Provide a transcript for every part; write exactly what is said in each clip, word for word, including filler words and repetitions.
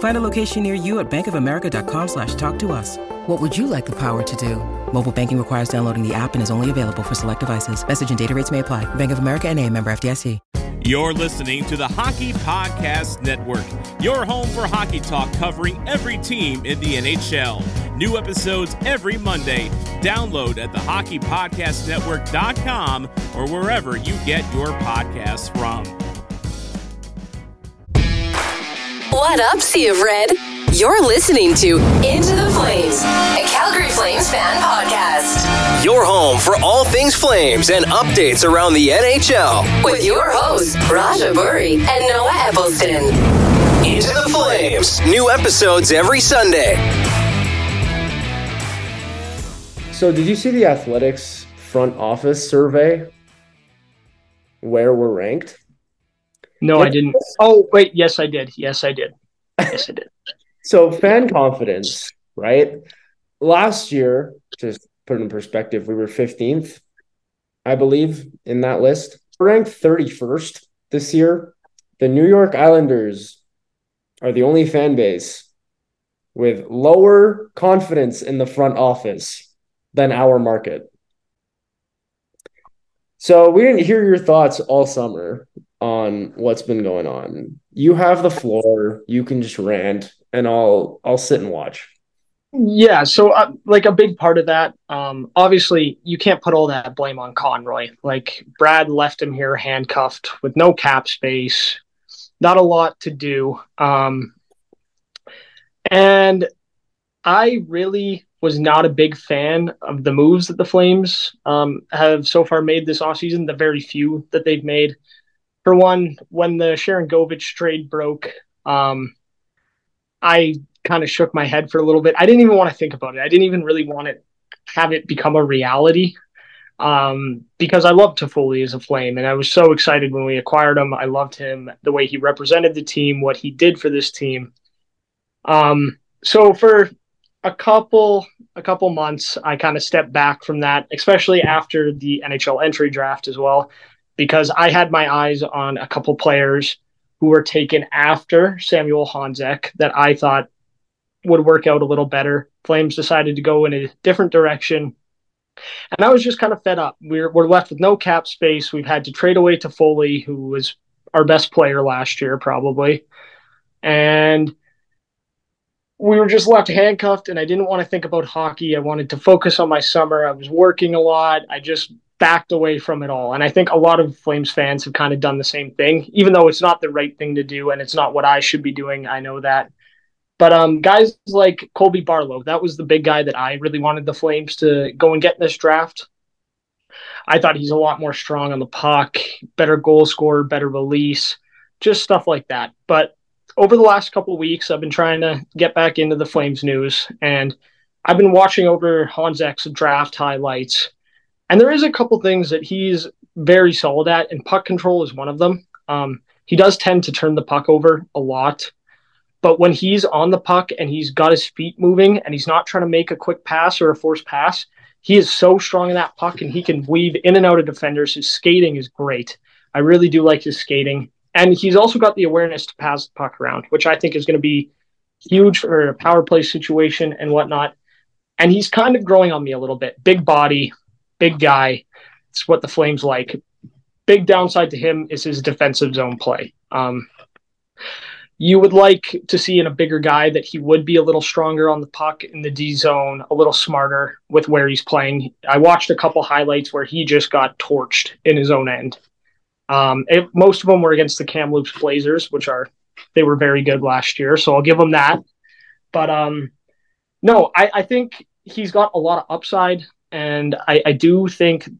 Find a location near you at bankofamerica.com slash talk to us. What would you like the power to do? Mobile banking requires downloading the app and is only available for select devices. Message and data rates may apply. Bank of America N A, member F D I C. You're listening to the Hockey Podcast Network, your home for hockey talk covering every team in the N H L. New episodes every Monday. Download at the hockey podcast network dot com or wherever you get your podcasts from. What up, Sea of Red? You're listening to Into the Flames, a Calgary Flames fan podcast. Your home for all things Flames and updates around the N H L. With your hosts, Raja Buri and Noah Eppleston. Into the Flames, new episodes every Sunday. So did you see the Athletics front office survey where we're ranked? No, what? I didn't. Oh, wait. Yes, I did. Yes, I did. Yes, I did. So fan confidence, right? Last year, just put it in perspective, we were fifteenth, I believe, in that list. We're ranked thirty-first this year. The New York Islanders are the only fan base with lower confidence in the front office than our market. So we didn't hear your thoughts all summer on what's been going on. You have the floor. You can just rant, and I'll I'll sit and watch. Yeah, so uh, like a big part of that, um, obviously, you can't put all that blame on Conroy. Like, Brad left him here handcuffed with no cap space, not a lot to do. Um, and I really was not a big fan of the moves that the Flames um, have so far made this offseason, the very few that they've made. For one, when the Sharangovich trade broke, um, I kind of shook my head for a little bit. I didn't even want to think about it. I didn't even really want to have it become a reality um, because I love Toffoli as a Flame, and I was so excited when we acquired him. I loved him, the way he represented the team, what he did for this team. Um, so for a couple a couple months, I kind of stepped back from that, especially after the N H L entry draft as well, because I had my eyes on a couple players who were taken after Samuel Honzek that I thought would work out a little better. Flames decided to go in a different direction, and I was just kind of fed up. We're we're left with no cap space. We've had to trade away to Toffoli, who was our best player last year, probably, and we were just left handcuffed. And I didn't want to think about hockey. I wanted to focus on my summer. I was working a lot. I just backed away from it all. And I think a lot of Flames fans have kind of done the same thing, even though it's not the right thing to do and it's not what I should be doing. I know that. But um, guys like Colby Barlow, that was the big guy that I really wanted the Flames to go and get in this draft. I thought he's a lot more strong on the puck, better goal scorer, better release, just stuff like that. But over the last couple of weeks, I've been trying to get back into the Flames news, and I've been watching over Honzek's draft highlights. And there is a couple things that he's very solid at, and puck control is one of them. Um, he does tend to turn the puck over a lot, but when he's on the puck and he's got his feet moving and he's not trying to make a quick pass or a forced pass, he is so strong in that puck, and he can weave in and out of defenders. His skating is great. I really do like his skating. And he's also got the awareness to pass the puck around, which I think is going to be huge for a power play situation and whatnot. And he's kind of growing on me a little bit. Big body, big guy. It's what the Flames like. Big downside to him is his defensive zone play. Um, you would like to see in a bigger guy that he would be a little stronger on the puck in the D zone, a little smarter with where he's playing. I watched a couple highlights where he just got torched in his own end. Um, it, most of them were against the Kamloops Blazers, which are, they were very good last year. So I'll give them that. But um, no, I, I think he's got a lot of upside. And I, I do think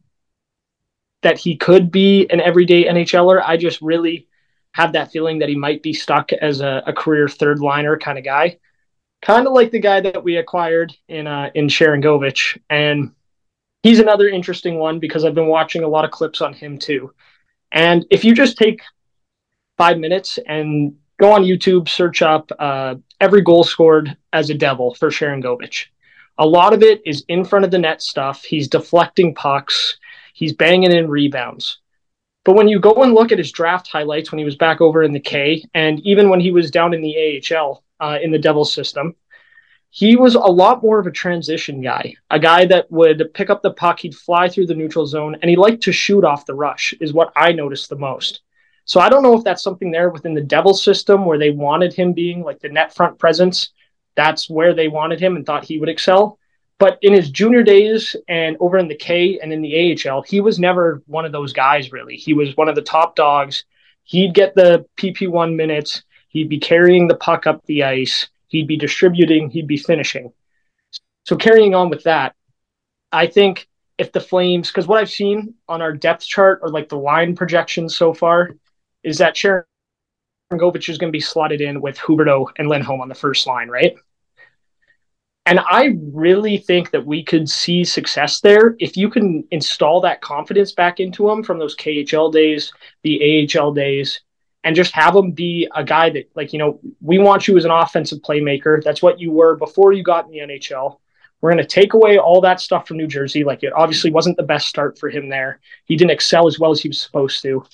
that he could be an everyday N H L er. I just really have that feeling that he might be stuck as a, a career third liner kind of guy. Kind of like the guy that we acquired in uh, in Sharangovich. And he's another interesting one because I've been watching a lot of clips on him too. And if you just take five minutes and go on YouTube, search up uh, every goal scored as a Devil for Sharangovich. A lot of it is in front of the net stuff. He's deflecting pucks. He's banging in rebounds. But when you go and look at his draft highlights when he was back over in the K, and even when he was down in the A H L uh, in the Devils system, he was a lot more of a transition guy, a guy that would pick up the puck, he'd fly through the neutral zone, and he liked to shoot off the rush is what I noticed the most. So I don't know if that's something there within the Devils system where they wanted him being like the net front presence. That's where they wanted him and thought he would excel. But in his junior days and over in the K and in the A H L, he was never one of those guys, really. He was one of the top dogs. He'd get the P P one minutes. He'd be carrying the puck up the ice. He'd be distributing. He'd be finishing. So carrying on with that, I think if the Flames, because what I've seen on our depth chart or like the line projections so far is that Sharangovich is going to be slotted in with Huberdeau and Lindholm on the first line, right? And I really think that we could see success there if you can install that confidence back into him from those K H L days, the A H L days, and just have him be a guy that, like, you know, we want you as an offensive playmaker. That's what you were before you got in the N H L. We're going to take away all that stuff from New Jersey. Like, it obviously wasn't the best start for him there. He didn't excel as well as he was supposed to.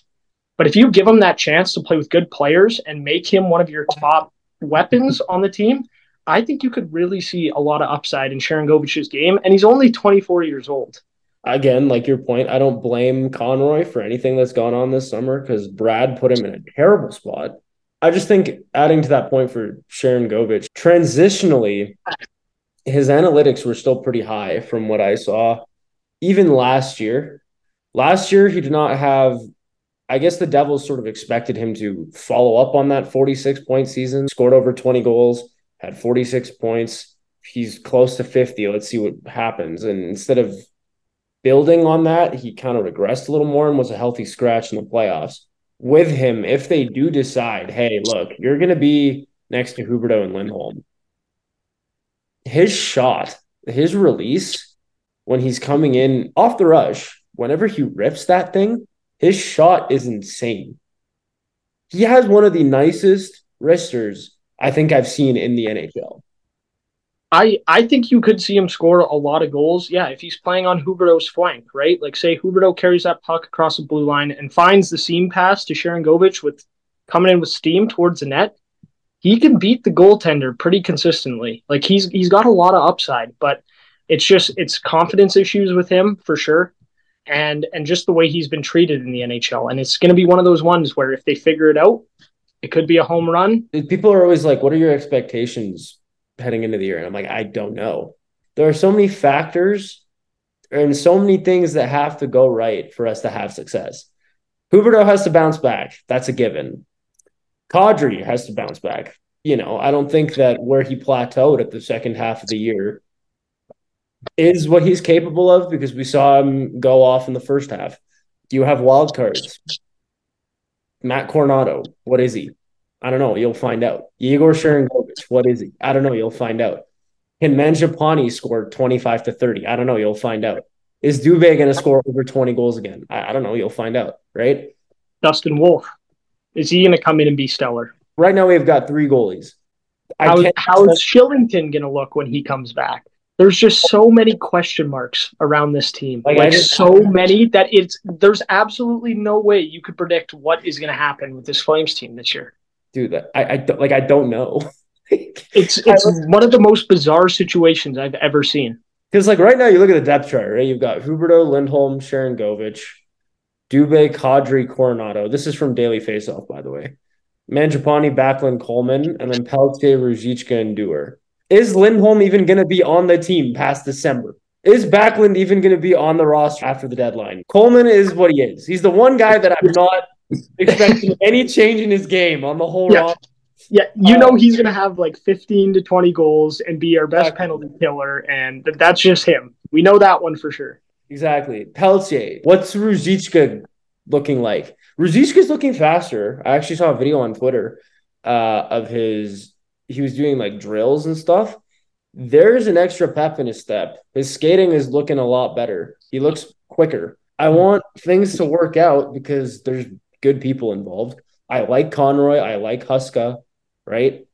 But if you give him that chance to play with good players and make him one of your top weapons on the team, I think you could really see a lot of upside in Sharangovich's game. And he's only twenty-four years old. Again, like your point, I don't blame Conroy for anything that's gone on this summer because Brad put him in a terrible spot. I just think adding to that point for Sharangovich, transitionally, his analytics were still pretty high from what I saw. Even last year, last year he did not have, I guess the Devils sort of expected him to follow up on that forty-six point season, scored over twenty goals, had forty-six points. He's close to fifty. Let's see what happens. And instead of building on that, he kind of regressed a little more and was a healthy scratch in the playoffs. With him, if they do decide, hey, look, you're going to be next to Huberdeau and Lindholm, his shot, his release, when he's coming in off the rush, whenever he rips that thing, his shot is insane. He has one of the nicest wristers I think I've seen in the N H L. I I think you could see him score a lot of goals. Yeah, if he's playing on Huberdeau's flank, right? Like, say Huberdeau carries that puck across the blue line and finds the seam pass to Sharangovich with coming in with steam towards the net. He can beat the goaltender pretty consistently. Like, he's he's got a lot of upside, but it's just it's confidence issues with him for sure, and and just the way he's been treated in the N H L. And it's going to be one of those ones where if they figure it out, it could be a home run. People are always like, what are your expectations heading into the year? And I'm like, I don't know. There are so many factors and so many things that have to go right for us to have success. Huberdeau has to bounce back. That's a given. Kadri has to bounce back. You know, I don't think that where he plateaued at the second half of the year is what he's capable of because we saw him go off in the first half. You have wild cards. Matt Coronato, what is he? I don't know. You'll find out. Yegor Sharangovich, what is he? I don't know. You'll find out. Can Mangiapane score twenty-five to thirty? I don't know. You'll find out. Is Dubé going to score over twenty goals again? I, I don't know. You'll find out, right? Dustin Wolf, is he going to come in and be stellar? Right now we've got three goalies. I how, how is Shillington going to look when he comes back? There's just so many question marks around this team. Like, like so many that it's there's absolutely no way you could predict what is going to happen with this Flames team this year. Dude, I, I like I don't know. it's it's one of the most bizarre situations I've ever seen. Because like right now, you look at the depth chart, right? You've got Huberdeau, Lindholm, Sharangovich, Dubé, Kadri, Coronato. This is from Daily Faceoff, by the way. Mangiapane, Backlund, Coleman, and then Pelletier, Ruzicka, and Dewar. Is Lindholm even going to be on the team past December? Is Backlund even going to be on the roster after the deadline? Coleman is what he is. He's the one guy that I'm not expecting any change in his game on the whole yeah. roster. Yeah, you um, know he's going to have like fifteen to twenty goals and be our best exactly. penalty killer, and that's just him. We know that one for sure. Exactly. Pelletier, what's Ruzicka looking like? Ruzicka's looking faster. I actually saw a video on Twitter uh, of his – he was doing like drills and stuff. There's an extra pep in his step. His skating is looking a lot better. He looks quicker. I want things to work out because there's good people involved. I like Conroy. I like Huska, right?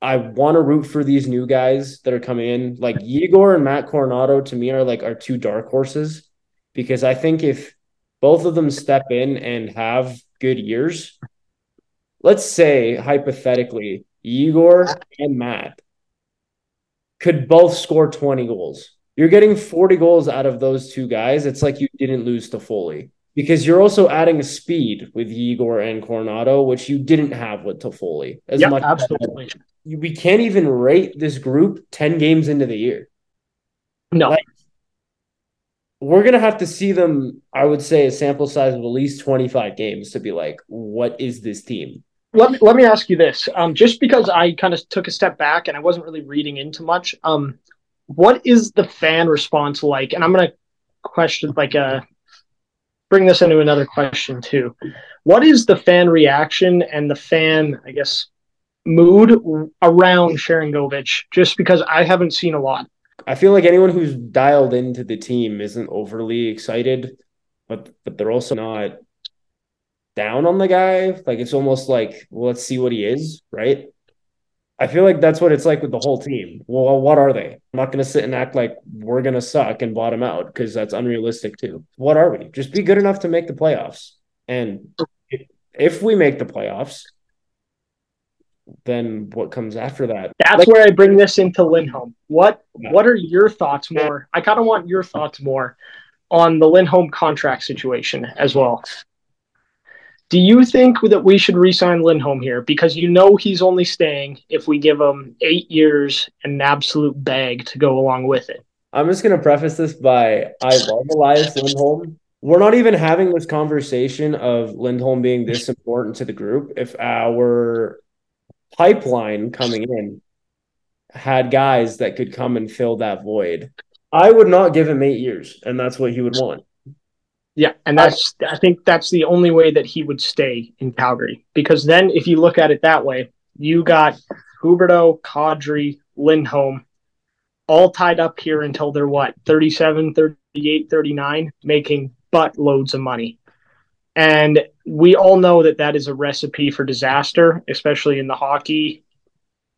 I want to root for these new guys that are coming in. Like Yegor and Matt Coronato, to me, are like our two dark horses, because I think if both of them step in and have good years, let's say hypothetically, Yegor and Matt could both score twenty goals. You're getting forty goals out of those two guys. It's like you didn't lose to Toffoli, because you're also adding speed with Yegor and Coronato, which you didn't have with Toffoli as yep, much. Absolutely. As you, we can't even rate this group ten games into the year. No. Like, we're going to have to see them, I would say, a sample size of at least twenty-five games to be like, what is this team? Let me, let me ask you this. Um, just because I kind of took a step back and I wasn't really reading into much, um, what is the fan response like? And I'm going to question like a... bring this into another question too. What is the fan reaction and the fan, I guess, mood around Sharangovich? Just because I haven't seen a lot. I feel like anyone who's dialed into the team isn't overly excited, but but they're also not down on the guy. Like it's almost like, well, let's see what he is, right? I feel like that's what it's like with the whole team. Well, what are they? I'm not going to sit and act like we're going to suck and bottom out, because that's unrealistic too. What are we? Just be good enough to make the playoffs. And if we make the playoffs, then what comes after that? That's like, where I bring this into Lindholm. What yeah. What are your thoughts more? I kind of want your thoughts more on the Lindholm contract situation as well. Do you think that we should re-sign Lindholm here? Because you know he's only staying if we give him eight years and an absolute bag to go along with it. I'm just going to preface this by, I love Elias Lindholm. We're not even having this conversation of Lindholm being this important to the group if our pipeline coming in had guys that could come and fill that void. I would not give him eight years, and that's what he would want. Yeah, and that's I, I think that's the only way that he would stay in Calgary. Because then if you look at it that way, you got Huberdeau, Kadri, Lindholm, all tied up here until they're what, thirty-seven, thirty-eight, thirty-nine, making butt loads of money. And we all know that that is a recipe for disaster, especially in the hockey,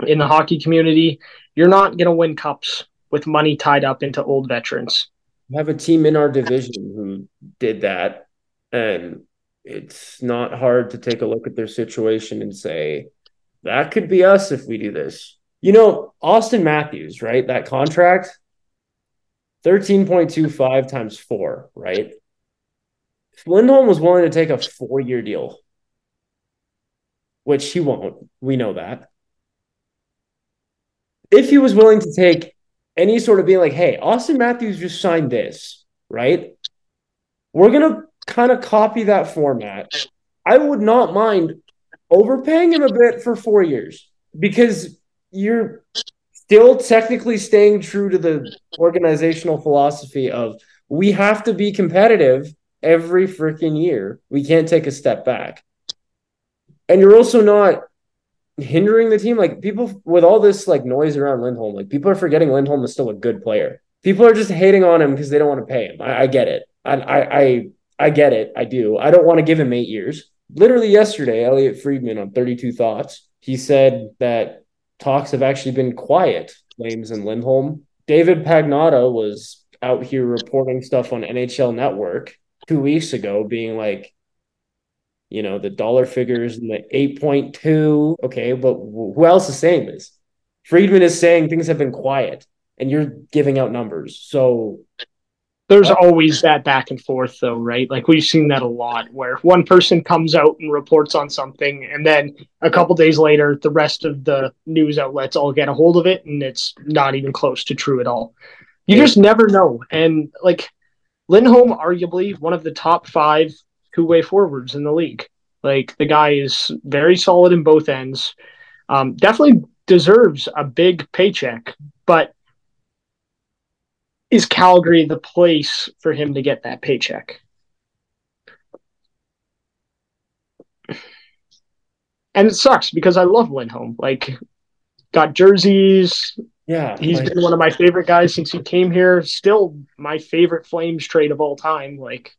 in the hockey community. You're not going to win cups with money tied up into old veterans. We have a team in our division who did that, and it's not hard to take a look at their situation and say, that could be us if we do this. You know, Austin Matthews, right? That contract, thirteen point two five times four, right? If Lindholm was willing to take a four-year deal, which he won't. We know that. If he was willing to take any sort of being like, hey, Austin Matthews just signed this, right? We're going to kind of copy that format. I would not mind overpaying him a bit for four years because you're still technically staying true to the organizational philosophy of we have to be competitive every freaking year. We can't take a step back. And you're also not hindering the team. Like people with all this like noise around Lindholm, like people are forgetting Lindholm is still a good player. People are just hating on him because they don't want to pay him. I, I get it. I, I I I get it. I do. I don't want to give him eight years. Literally yesterday, Elliot Friedman on thirty-two Thoughts, he said that talks have actually been quiet, Flames and Lindholm. David Pagnotta was out here reporting stuff on N H L Network two weeks ago, being like, you know, the dollar figures and the eight point two. Okay, but who else is saying this? Friedman is saying things have been quiet, and you're giving out numbers. So there's uh, always that back and forth, though, right? Like we've seen that a lot, where one person comes out and reports on something, and then a couple days later, the rest of the news outlets all get a hold of it, and it's not even close to true at all. You just never know. And like Lindholm, arguably one of the top five two-way forwards in the league. Like, the guy is very solid in both ends. Um, definitely deserves a big paycheck, but is Calgary the place for him to get that paycheck? And it sucks because I love Lindholm. Like, got jerseys. Yeah, he's like, been one of my favorite guys since he came here. Still my favorite Flames trade of all time. Like,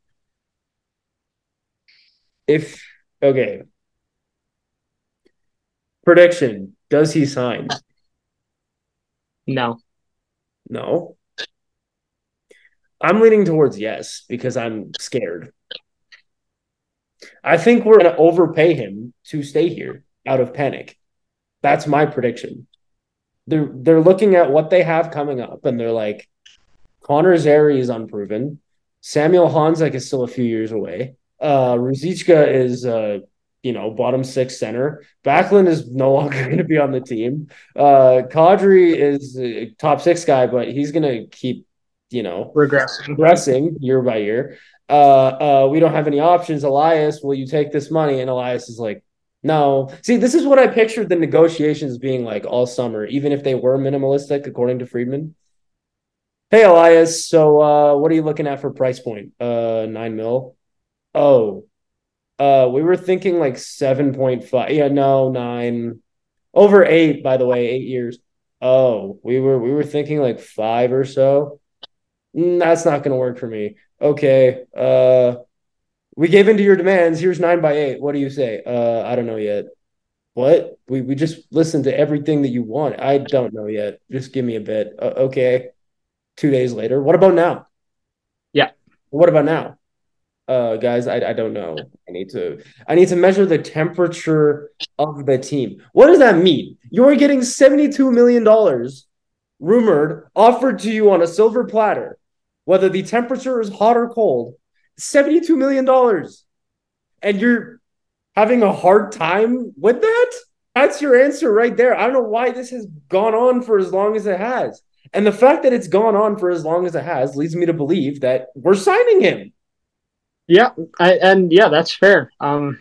if okay, prediction: does he sign? No, no. I'm leaning towards yes because I'm scared. I think we're going to overpay him to stay here out of panic. That's my prediction. They're they're looking at what they have coming up, and they're like, Connor Zary is unproven. Samuel Honzek is still a few years away. Uh, Ruzicka is, uh, you know, bottom six center. Backlund is no longer going to be on the team. Uh, Kadri is a top six guy, but he's going to keep, you know, regressing, regressing year by year. Uh, uh, we don't have any options. Elias, will you take this money? And Elias is like, no. See, this is what I pictured the negotiations being like all summer, even if they were minimalistic, according to Friedman. Hey, Elias, so uh, what are you looking at for price point? Uh, nine mil. Oh, uh, we were thinking like seven point five. Yeah, no, nine. Over eight, by the way, eight years. Oh, we were we were thinking like five or so. That's not going to work for me. Okay. Uh, we gave into your demands. Here's nine by eight. What do you say? Uh, I don't know yet. What? We we just listened to everything that you want. I don't know yet. Just give me a bit. Uh, okay. Two days later. What about now? Yeah. What about now? Uh, guys, I I don't know. I need to I need to measure the temperature of the team. What does that mean? You're getting seventy-two million dollars rumored, offered to you on a silver platter, whether the temperature is hot or cold, seventy-two million dollars. And you're having a hard time with that? That's your answer right there. I don't know why this has gone on for as long as it has. And the fact that it's gone on for as long as it has leads me to believe that we're signing him. Yeah, I, and yeah, that's fair. Um,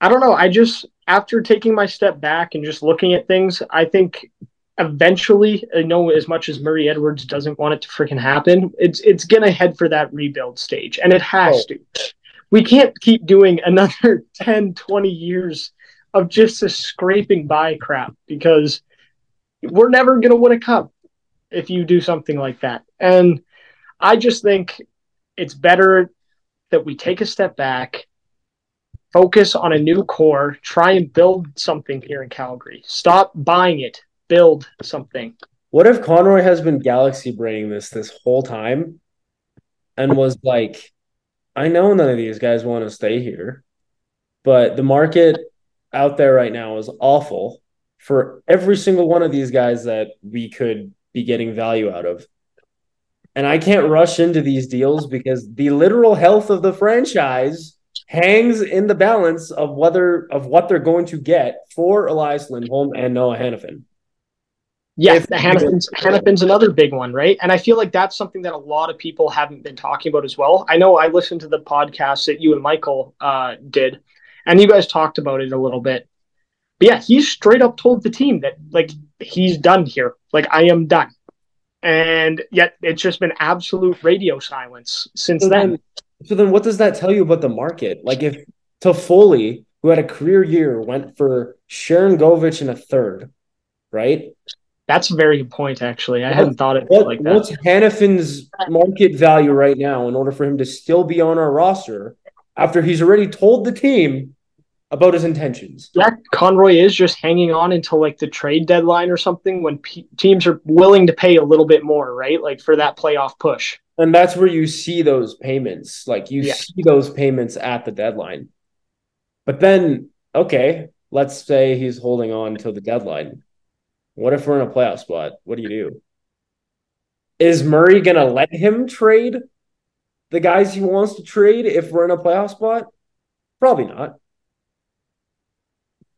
I don't know. I just, after taking my step back and just looking at things, I think eventually, I know as much as Murray Edwards doesn't want it to freaking happen, it's it's going to head for that rebuild stage, and it has oh. to. We can't keep doing another ten, twenty years of just this scraping by crap because we're never going to win a cup if you do something like that. And I just think it's better that we take a step back, focus on a new core, try and build something here in Calgary. Stop buying it. Build something. What if Conroy has been galaxy braining this this whole time and was like, I know none of these guys want to stay here, but the market out there right now is awful for every single one of these guys that we could be getting value out of. And I can't rush into these deals because the literal health of the franchise hangs in the balance of whether of what they're going to get for Elias Lindholm and Noah Hanifin. Yeah, Hanifin's, Hanifin's another big one, right? And I feel like that's something that a lot of people haven't been talking about as well. I know I listened to the podcast that you and Michael uh, did, and you guys talked about it a little bit. But yeah, he straight up told the team that, like, he's done here. Like, I am done. And yet it's just been absolute radio silence since so then, then. So then what does that tell you about the market? Like, if Toffoli, who had a career year, went for Sharangovich in a third, right? That's a very good point, actually. I what, hadn't thought of it what, like that. What's Hanifin's market value right now in order for him to still be on our roster after he's already told the team about his intentions? That Conroy is just hanging on until, like, the trade deadline or something when pe- teams are willing to pay a little bit more, right? Like, for that playoff push. And that's where you see those payments. Like, you yeah. see those payments at the deadline. But then, okay, let's say he's holding on till the deadline. What if we're in a playoff spot? What do you do? Is Murray going to let him trade the guys he wants to trade if we're in a playoff spot? Probably not.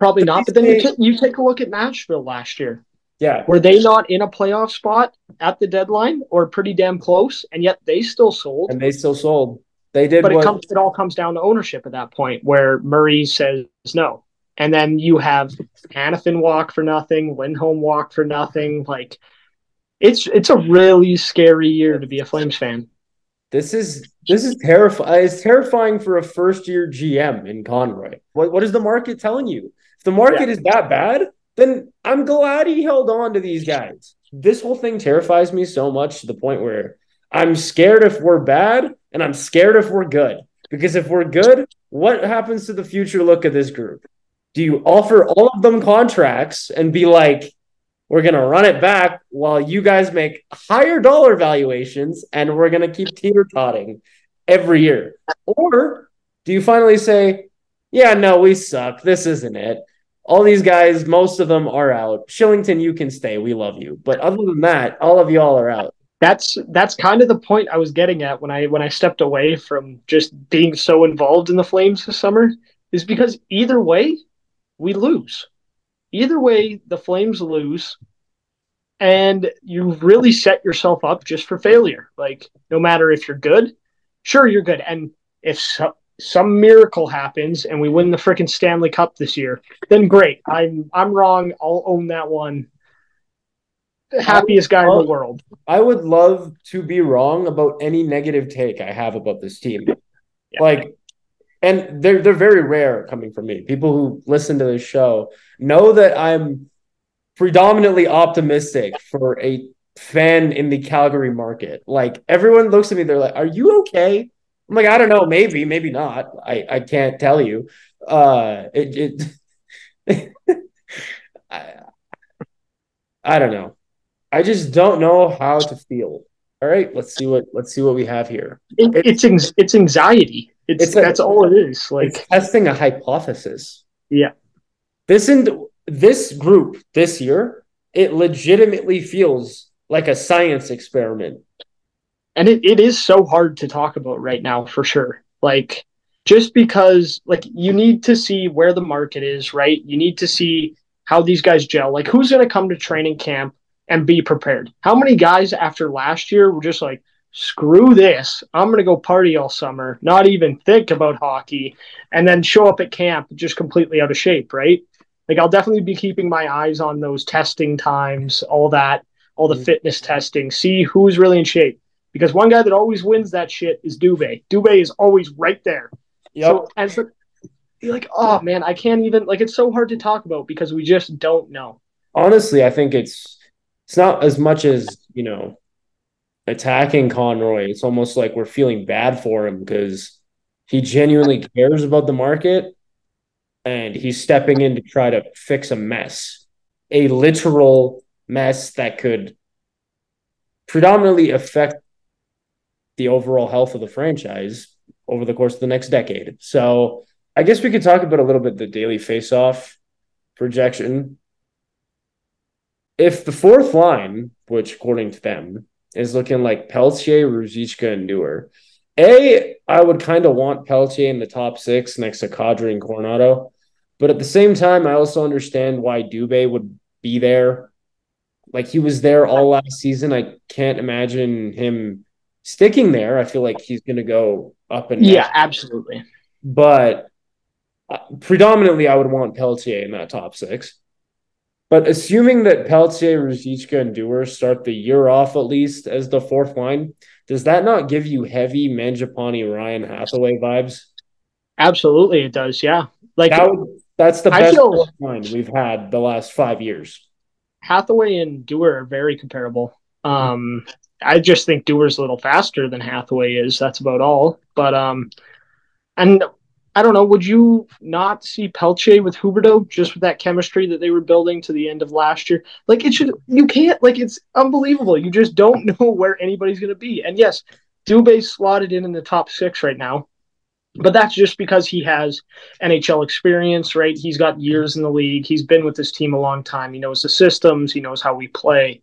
Probably not. But then you, t- you take a look at Nashville last year. Yeah. Were they not in a playoff spot at the deadline or pretty damn close, and yet they still sold? And they still sold. They did. But what... it, comes, it all comes down to ownership at that point, where Murray says no. And then you have Hanifin walk for nothing, Lindholm walk for nothing. Like, it's it's a really scary year to be a Flames fan. This is this is terrifying. It's terrifying for a first-year G M in Conroy. What what is the market telling you? If the market yeah. is that bad, then I'm glad he held on to these guys. This whole thing terrifies me so much, to the point where I'm scared if we're bad, and I'm scared if we're good. Because if we're good, what happens to the future look of this group? Do you offer all of them contracts and be like, we're going to run it back while you guys make higher dollar valuations and we're going to keep teeter-totting every year? Or do you finally say, yeah, no, we suck. This isn't it. All these guys, most of them are out. Shillington, you can stay. We love you. But other than that, all of y'all are out. That's that's kind of the point I was getting at when I when I stepped away from just being so involved in the Flames this summer, is because either way, we lose. Either way, the Flames lose, and you really set yourself up just for failure. Like, no matter if you're good, sure, you're good. And if so, some miracle happens and we win the freaking Stanley Cup this year, then great. I'm I'm wrong. I'll own that one. Happiest guy love, in the world. I would love to be wrong about any negative take I have about this team. Yeah. Like, and they're they're very rare coming from me. People who listen to this show know that I'm predominantly optimistic for a fan in the Calgary market. Like, everyone looks at me, they're like, "Are you okay?" I'm like, I don't know, maybe, maybe not. I, I can't tell you. Uh, it, it I, I don't know. I just don't know how to feel. All right, let's see what let's see what we have here. It, it's it's, it's anxiety. It's, it's a, that's all it is. Like, it's testing a hypothesis. Yeah. This and this group this year, it legitimately feels like a science experiment. And it, it is so hard to talk about right now, for sure. Like, just because, like, you need to see where the market is, right? You need to see how these guys gel. Like, who's going to come to training camp and be prepared? How many guys after last year were just like, screw this, I'm going to go party all summer, not even think about hockey, and then show up at camp just completely out of shape, right? Like, I'll definitely be keeping my eyes on those testing times, all that, all the mm-hmm. fitness testing, see who's really in shape. Because one guy that always wins that shit is Dubé. Dubé is always right there. Yep. So as the, you're like, oh man, I can't even, like, it's so hard to talk about because we just don't know. Honestly, I think it's it's not as much as, you know, attacking Conroy. It's almost like we're feeling bad for him because he genuinely cares about the market and he's stepping in to try to fix a mess, a literal mess that could predominantly affect the overall health of the franchise over the course of the next decade. So I guess we could talk about a little bit the daily faceoff projection. If the fourth line, which according to them is looking like Pelletier, Ruzicka, and Dewar, A, I would kind of want Pelletier in the top six next to Kadri and Coronato. But at the same time, I also understand why Dubé would be there. Like, he was there all last season. I can't imagine him sticking there. I feel like he's going to go up and yeah, down. Absolutely. But predominantly, I would want Pelletier in that top six. But assuming that Pelletier, Ruzicka, and Dewar start the year off at least as the fourth line, does that not give you heavy Mangiapane, Ryan Hathaway vibes? Absolutely, it does. Yeah, like that would, that's the I best feel, line we've had the last five years. Hathaway and Dewar are very comparable. Um, I just think Dewar's a little faster than Hathaway is. That's about all. But um, and I don't know. Would you not see Pelletier with Huberdeau, just with that chemistry that they were building to the end of last year? Like, it should. You can't. Like, it's unbelievable. You just don't know where anybody's going to be. And yes, Dubé slotted in in the top six right now, but that's just because he has N H L experience, right? He's got years in the league. He's been with this team a long time. He knows the systems. He knows how we play.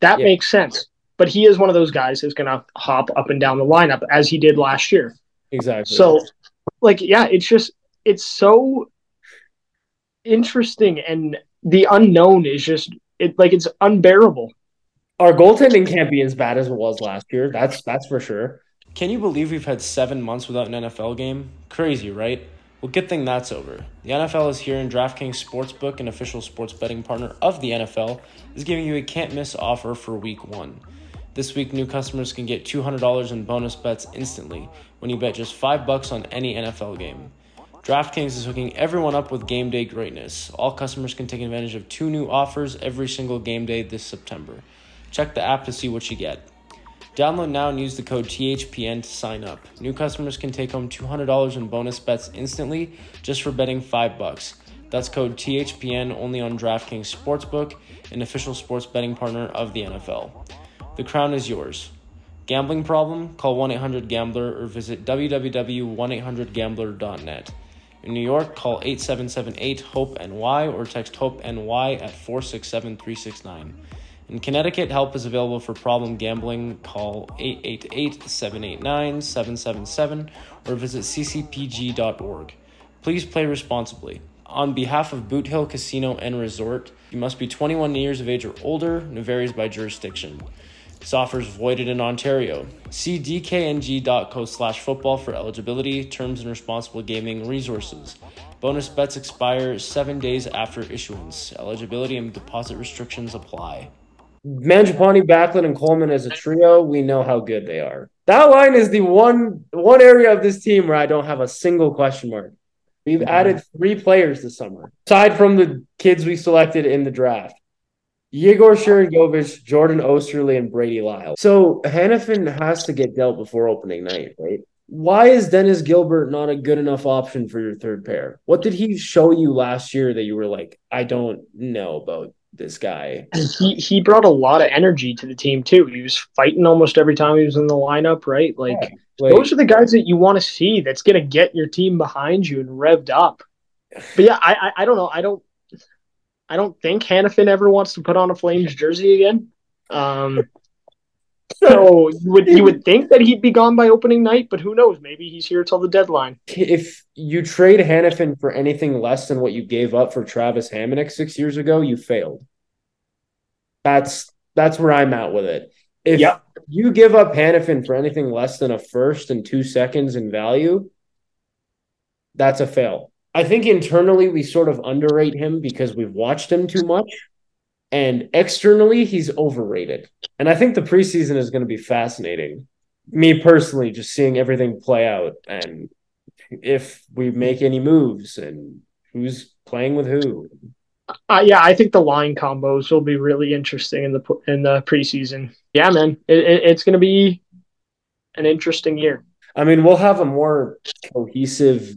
That yeah. makes sense. But he is one of those guys that's going to hop up and down the lineup as he did last year. Exactly. So, like, yeah, it's just, it's so interesting. And the unknown is just it like it's unbearable. Our goaltending can't be as bad as it was last year. That's that's for sure. Can you believe we've had seven months without an N F L game? Crazy, right? Well, good thing that's over. The N F L is here, and DraftKings Sportsbook, an official sports betting partner of the N F L, is giving you a can't-miss offer for week one. This week, new customers can get two hundred dollars in bonus bets instantly when you bet just five bucks on any N F L game. DraftKings is hooking everyone up with game day greatness. All customers can take advantage of two new offers every single game day this September. Check the app to see what you get. Download now and use the code T H P N to sign up. New customers can take home two hundred dollars in bonus bets instantly just for betting five bucks. That's code T H P N only on DraftKings Sportsbook, an official sports betting partner of the N F L. The crown is yours. Gambling problem? Call one eight hundred gambler or visit w w w dot one eight hundred gambler dot net. In New York, call eight seven seven eight hope N Y or text HOPE-NY at four six seven three six nine. In Connecticut, help is available for problem gambling. Call eight eight eight seven eight nine seven seven seven or visit c c p g dot org. Please play responsibly. On behalf of Boot Hill Casino and Resort, you must be twenty-one years of age or older, and it varies by jurisdiction. This offer is voided in Ontario. See dkng.co slash football for eligibility, terms, and responsible gaming resources. Bonus bets expire seven days after issuance. Eligibility and deposit restrictions apply. Mangiapane, Backlund, and Coleman as a trio, we know how good they are. That line is the one one area of this team where I don't have a single question mark. We've yeah. added three players this summer, aside from the kids we selected in the draft. Yegor Sharangovich, Jordan Osterley, and Brady Lyle. So Hanifin has to get dealt before opening night, right? Why is Dennis Gilbert not a good enough option for your third pair? What did he show you last year that you were like, I don't know about this guy? He he brought a lot of energy to the team too. He was fighting almost every time he was in the lineup, right? Like, yeah, like those are the guys that you want to see. That's gonna get your team behind you and revved up. But yeah, I I, I don't know. I don't I don't think Hanifin ever wants to put on a Flames jersey again. Um, so you would you would think that he'd be gone by opening night, but who knows? Maybe he's here till the deadline. If you trade Hanifin for anything less than what you gave up for Travis Hamonic six years ago, you failed. That's that's where I'm at with it. If yep. you give up Hanifin for anything less than a first and two seconds in value, that's a fail. I think internally we sort of underrate him because we've watched him too much. And externally, he's overrated. And I think the preseason is going to be fascinating. Me personally, just seeing everything play out and if we make any moves and who's playing with who. Uh, yeah, I think the line combos will be really interesting in the in the preseason. Yeah, man, it, it, it's going to be an interesting year. I mean, we'll have a more cohesive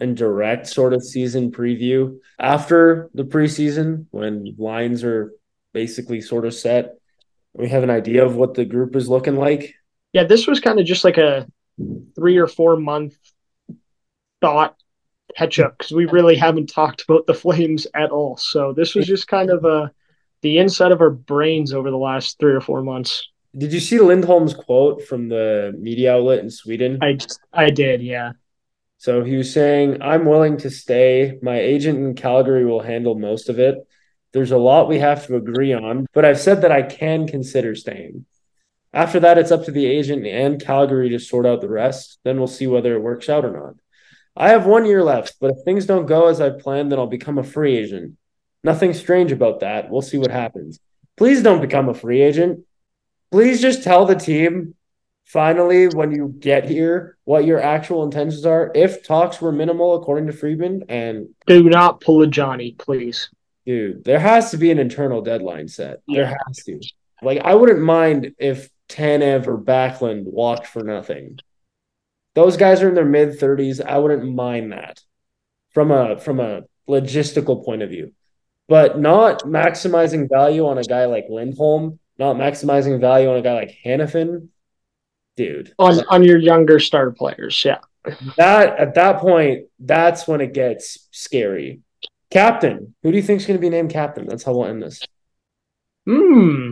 and direct sort of season preview after the preseason when lines are basically sort of set. We have an idea of what the group is looking like. Yeah, this was kind of just like a three or four month thought catch up because we really haven't talked about the Flames at all. So this was just kind of a, the inside of our brains over the last three or four months. Did you see Lindholm's quote from the media outlet in Sweden? I, I did, yeah. So he was saying, I'm willing to stay. My agent in Calgary will handle most of it. There's a lot we have to agree on, but I've said that I can consider staying. After that, it's up to the agent and Calgary to sort out the rest. Then we'll see whether it works out or not. I have one year left, but if things don't go as I planned, then I'll become a free agent. Nothing strange about that. We'll see what happens. Please don't become a free agent. Please just tell the team, finally, when you get here, what your actual intentions are, if talks were minimal, according to Friedman, and do not pull a Johnny, please. Dude, there has to be an internal deadline set. There yeah. has to. Like, I wouldn't mind if Tanev or Backlund walked for nothing. Those guys are in their mid-thirties. I wouldn't mind that from a from a logistical point of view. But not maximizing value on a guy like Lindholm, not maximizing value on a guy like Hanifin, dude, on on your younger star players, yeah. That at that point, that's when it gets scary. Captain, who do you think is going to be named captain? That's how we'll end this. Hmm.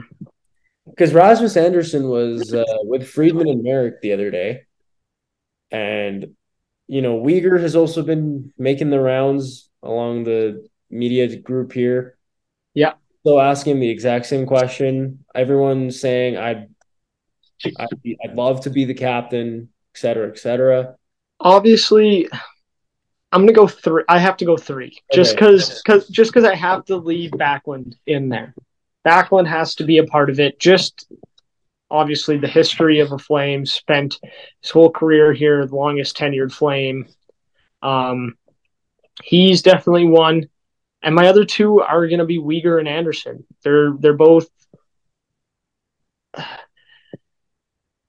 Because Rasmus Andersson was uh, with Friedman and Merrick the other day, and you know Weegar has also been making the rounds along the media group here. Yeah, still asking the exact same question. Everyone's saying I'd, I'd, be, I'd love to be the captain, et cetera, et cetera. Obviously, I'm gonna go three. I have to go three, just because, okay. just because I have to leave Backlund in there. Backlund has to be a part of it. Just obviously the history of a Flame, spent his whole career here, the longest tenured Flame. Um, he's definitely one, and my other two are gonna be Weegar and Andersson. They're they're both.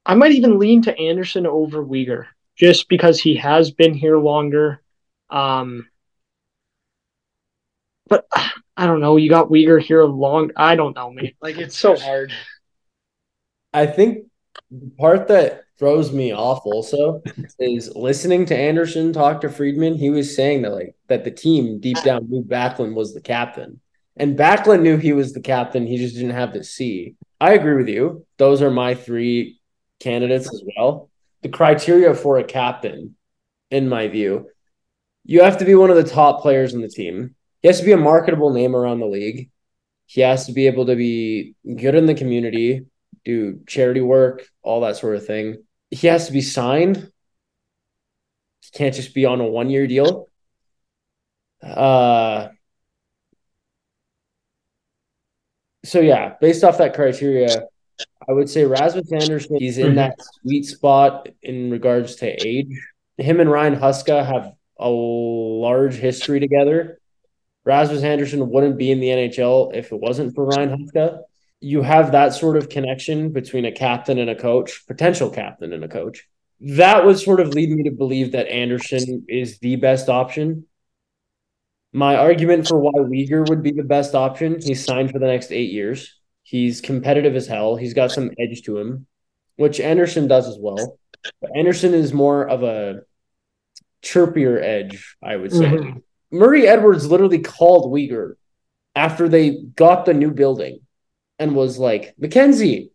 I might even lean to Andersson over Weegar, just because he has been here longer. Um, but I don't know. You got Weegar here long. I don't know, man. Like, it's so hard. I think the part that throws me off also is listening to Andersson talk to Friedman. He was saying that, like, that the team deep down knew Backlund was the captain. And Backlund knew he was the captain. He just didn't have the C. I agree with you. Those are my three candidates as well. The criteria for a captain, in my view, you have to be one of the top players in the team. He has to be a marketable name around the league. He has to be able to be good in the community, do charity work, all that sort of thing. He has to be signed. He can't just be on a one-year deal. Uh, so, yeah, based off that criteria, I would say Rasmus Andersson, he's in that sweet spot in regards to age. Him and Ryan Huska have a large history together. Rasmus Andersson wouldn't be in the N H L if it wasn't for Ryan Huska. You have that sort of connection between a captain and a coach, potential captain and a coach. That would sort of lead me to believe that Andersson is the best option. My argument for why Weegar would be the best option, he's signed for the next eight years. He's competitive as hell. He's got some edge to him, which Andersson does as well. But Andersson is more of a chirpier edge, I would say. Mm-hmm. Murray Edwards literally called Weegar after they got the new building and was like, "McKenzie,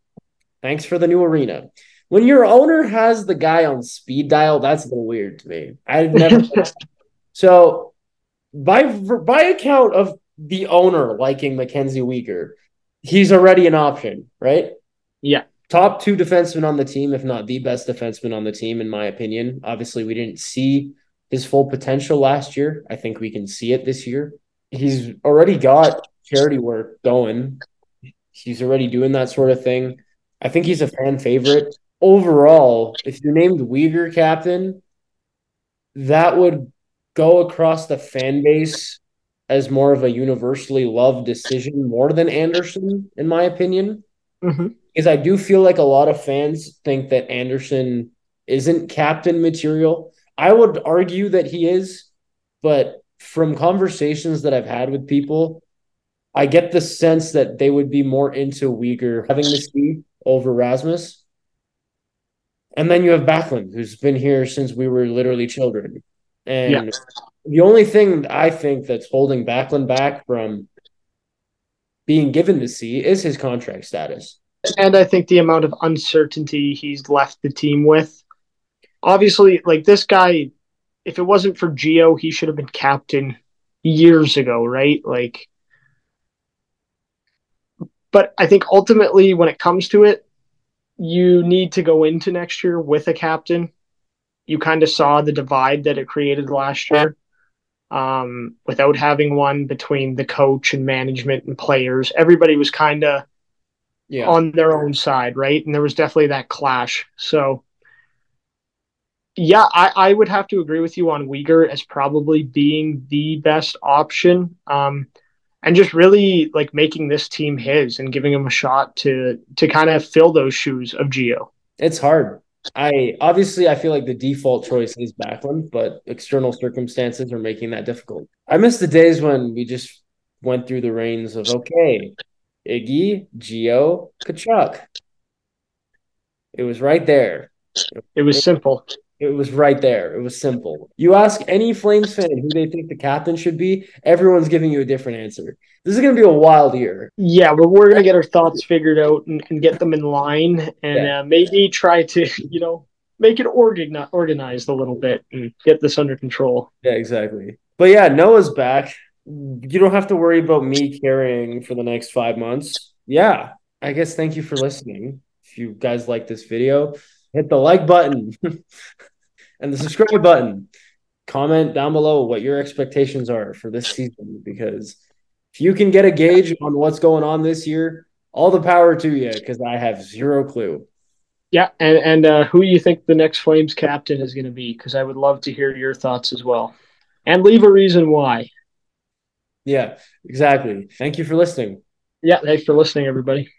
thanks for the new arena." When your owner has the guy on speed dial, that's a little weird to me. I've never. So by by account of the owner liking Mackenzie Weegar, he's already an option, right? Yeah. Top two defensemen on the team, if not the best defenseman on the team, in my opinion. Obviously, we didn't see his full potential last year. I think we can see it this year. He's already got charity work going. He's already doing that sort of thing. I think he's a fan favorite. Overall, if you named Weegar captain, that would go across the fan base as more of a universally loved decision, more than Andersson, in my opinion. Mm-hmm. Because I do feel like a lot of fans think that Andersson isn't captain material. I would argue that he is, but from conversations that I've had with people, I get the sense that they would be more into Weegar having the C over Rasmus. And then you have Backlund, who's been here since we were literally children. And yeah. The only thing I think that's holding Backlund back from being given the C is his contract status. And I think the amount of uncertainty he's left the team with. Obviously, like, this guy, if it wasn't for Gio, he should have been captain years ago, right? Like, but I think ultimately when it comes to it, you need to go into next year with a captain. You kind of saw the divide that it created last year um, without having one between the coach and management and players. Everybody was kind of yeah. on their own side, right? And there was definitely that clash. So, Yeah, I, I would have to agree with you on Weegar as probably being the best option, um, and just really like making this team his and giving him a shot to to kind of fill those shoes of Gio. It's hard. I obviously I feel like the default choice is Backlund, but external circumstances are making that difficult. I miss the days when we just went through the reins of okay, Iggy, Gio, Kachuk. It was right there. It was simple. It was right there. It was simple. You ask any Flames fan who they think the captain should be, everyone's giving you a different answer. This is going to be a wild year. Yeah, but we're going to get our thoughts figured out and, and get them in line and yeah. uh, maybe try to, you know, make it organ- organized a little bit and get this under control. Yeah, exactly. But yeah, Noah's back. you don't have to worry about me carrying for the next five months. Yeah, I guess thank you for listening. If you guys like this video, hit the like button and the subscribe button. Comment down below what your expectations are for this season, because if you can get a gauge on what's going on this year, all the power to you, because I have zero clue. Yeah, and, and uh, who you think the next Flames captain is going to be, because I would love to hear your thoughts as well. And leave a reason why. Yeah, exactly. Thank you for listening. Yeah, thanks for listening, everybody.